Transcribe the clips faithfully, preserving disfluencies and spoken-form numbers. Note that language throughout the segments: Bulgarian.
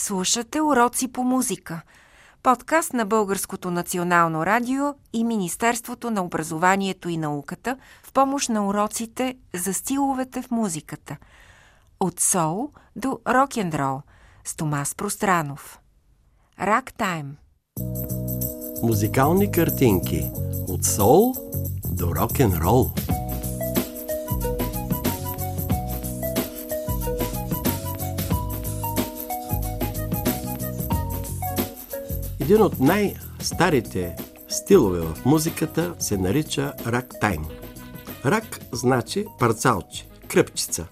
Слушате уроци по музика. Подкаст на Българското национално радио и Министерството на образованието и науката в помощ на уроците за стиловете в музиката. От соул до рокендрол с Томас Пространов. Рагтайм. Музикални картинки от соул до рокендрол. Един от най-старите стилове в музиката се нарича рагтайм. Раг значи парцалче, кръпчица.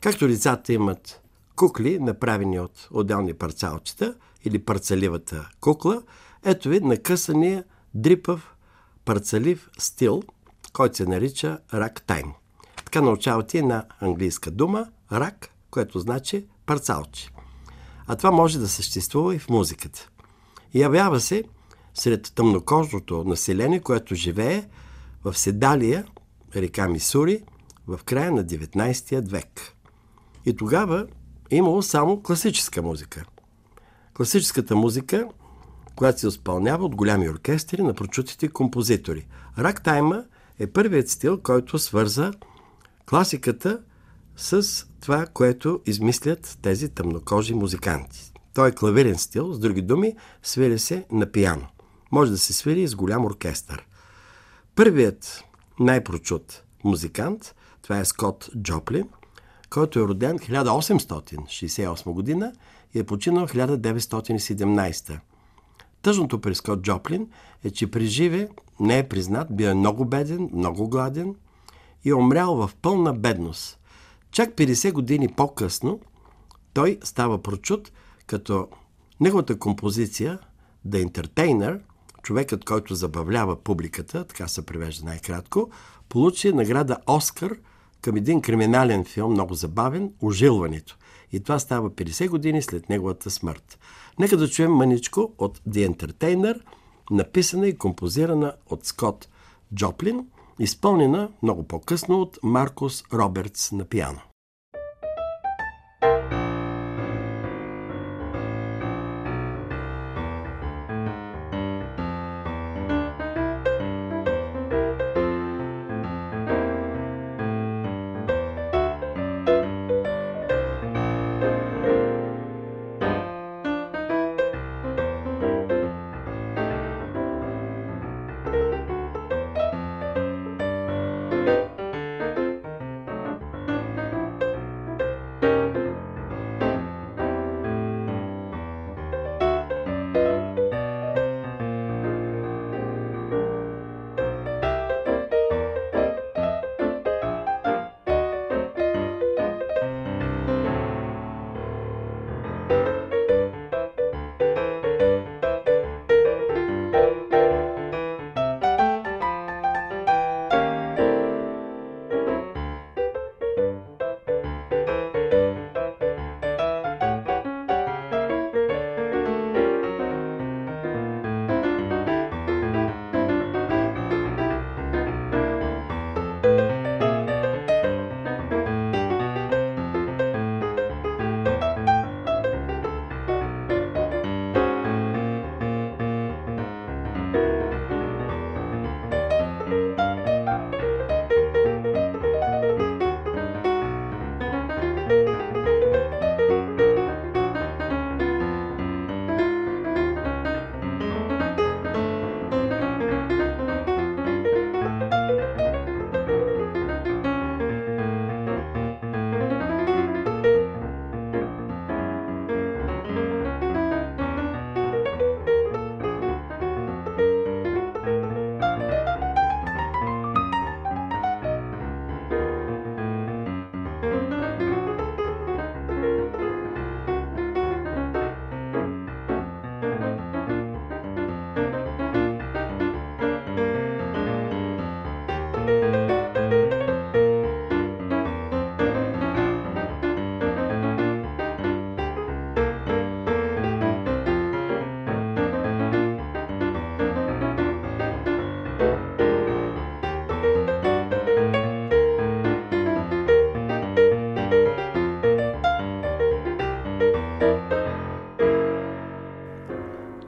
Както децата имат кукли, направени от отделни парцалчета или парцаливата кукла, ето ви накъсания дрипав парцалив стил, който се нарича рагтайм. Така научавате на английска дума раг, което значи парцалче. А това може да съществува и в музиката. Явява се сред тъмнокожното население, което живее в Седалия, река Мисури, в края на деветнайсетия век. И тогава е имало само класическа музика. Класическата музика, която се изпълнява от голями оркестри на прочутите композитори. Рагтайма е първият стил, който свърза класиката с това, което измислят тези тъмнокожи музиканти. Той е клавирен стил, с други думи, свири се на пиано. Може да се свири и с голям оркестър. Първият най-прочут музикант, това е Скот Джоплин, който е роден хиляда осемстотин шейсет и осма година и е починал хиляда деветстотин и седемнайсета. Тъжното при Скот Джоплин е, че при живе не е признат, бил е много беден, много гладен и е умрял в пълна бедност. Чак петдесет години по-късно той става прочут, като неговата композиция The Entertainer, човекът, който забавлява публиката, така се превежда най-кратко, получи награда Оскар към един криминален филм, много забавен, Ожилването. И това става петдесет години след неговата смърт. Нека да чуем мъничко от The Entertainer, написана и композирана от Скот Джоплин, изпълнена много по-късно от Маркус Робертс на пиано.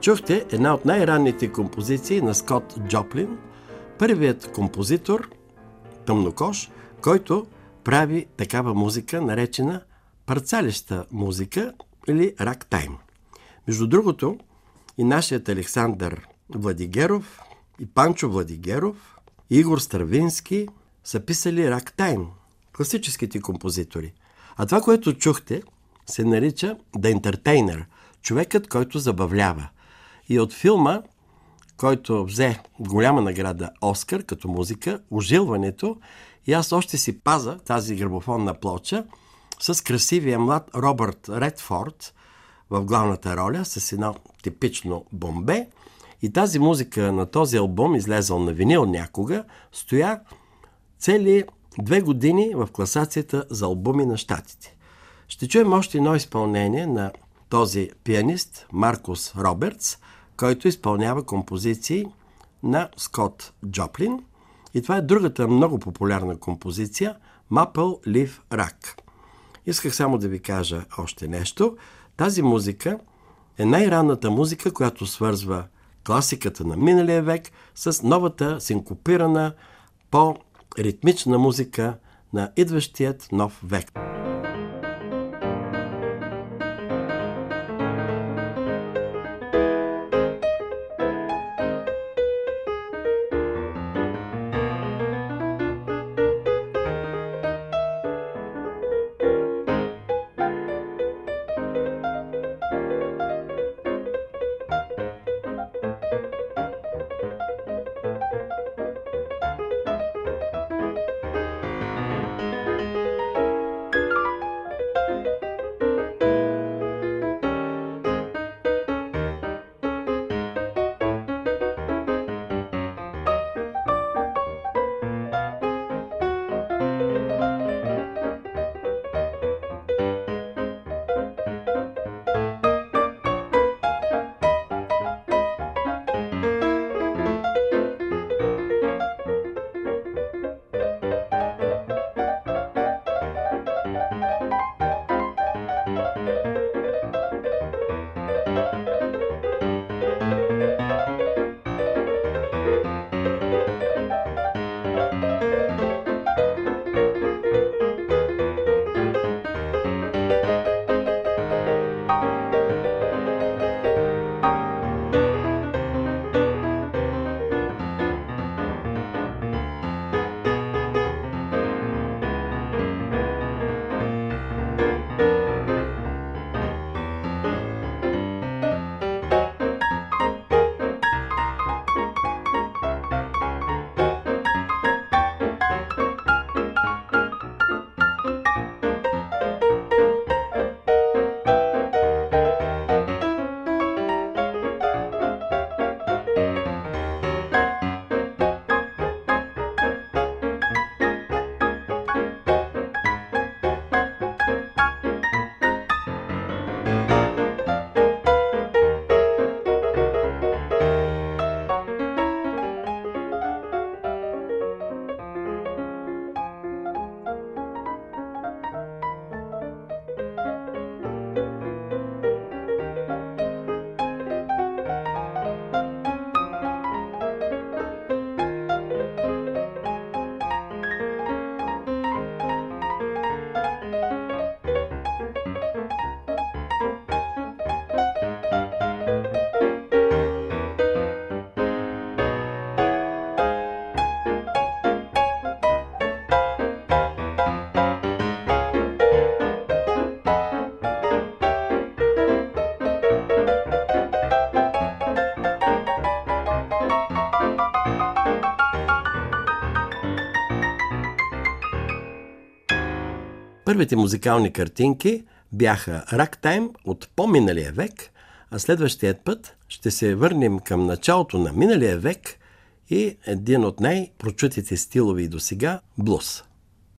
Чухте една от най-ранните композиции на Скот Джоплин, първият композитор, тъмнокож, който прави такава музика, наречена парцалища музика или рагтайм. Между другото, и нашият Александър Владигеров, и Панчо Владигеров, и Игор Стравински са писали рагтайм, класическите композитори. А това, което чухте, се нарича The Entertainer, човекът, който забавлява. И от филма, който взе голяма награда Оскар като музика, Ожилването, и аз още си пазя тази грамофонна плоча с красивия млад Робърт Редфорд в главната роля, с едно типично бомбе. И тази музика на този албум, излезъл на винил някога, стоя цели две години в класацията за албуми на щатите. Ще чуем още едно изпълнение на този пианист Маркус Робертс, който изпълнява композиции на Скот Джоплин. И това е другата много популярна композиция Maple Leaf Rag. Исках само да ви кажа още нещо. Тази музика е най-ранната музика, която свързва класиката на миналия век с новата синкопирана, по-ритмична музика на идващият нов век. Първите музикални картинки бяха рагтайм от по-миналия век, а следващият път ще се върнем към началото на миналия век и един от най-прочутите стилови досега – блуз.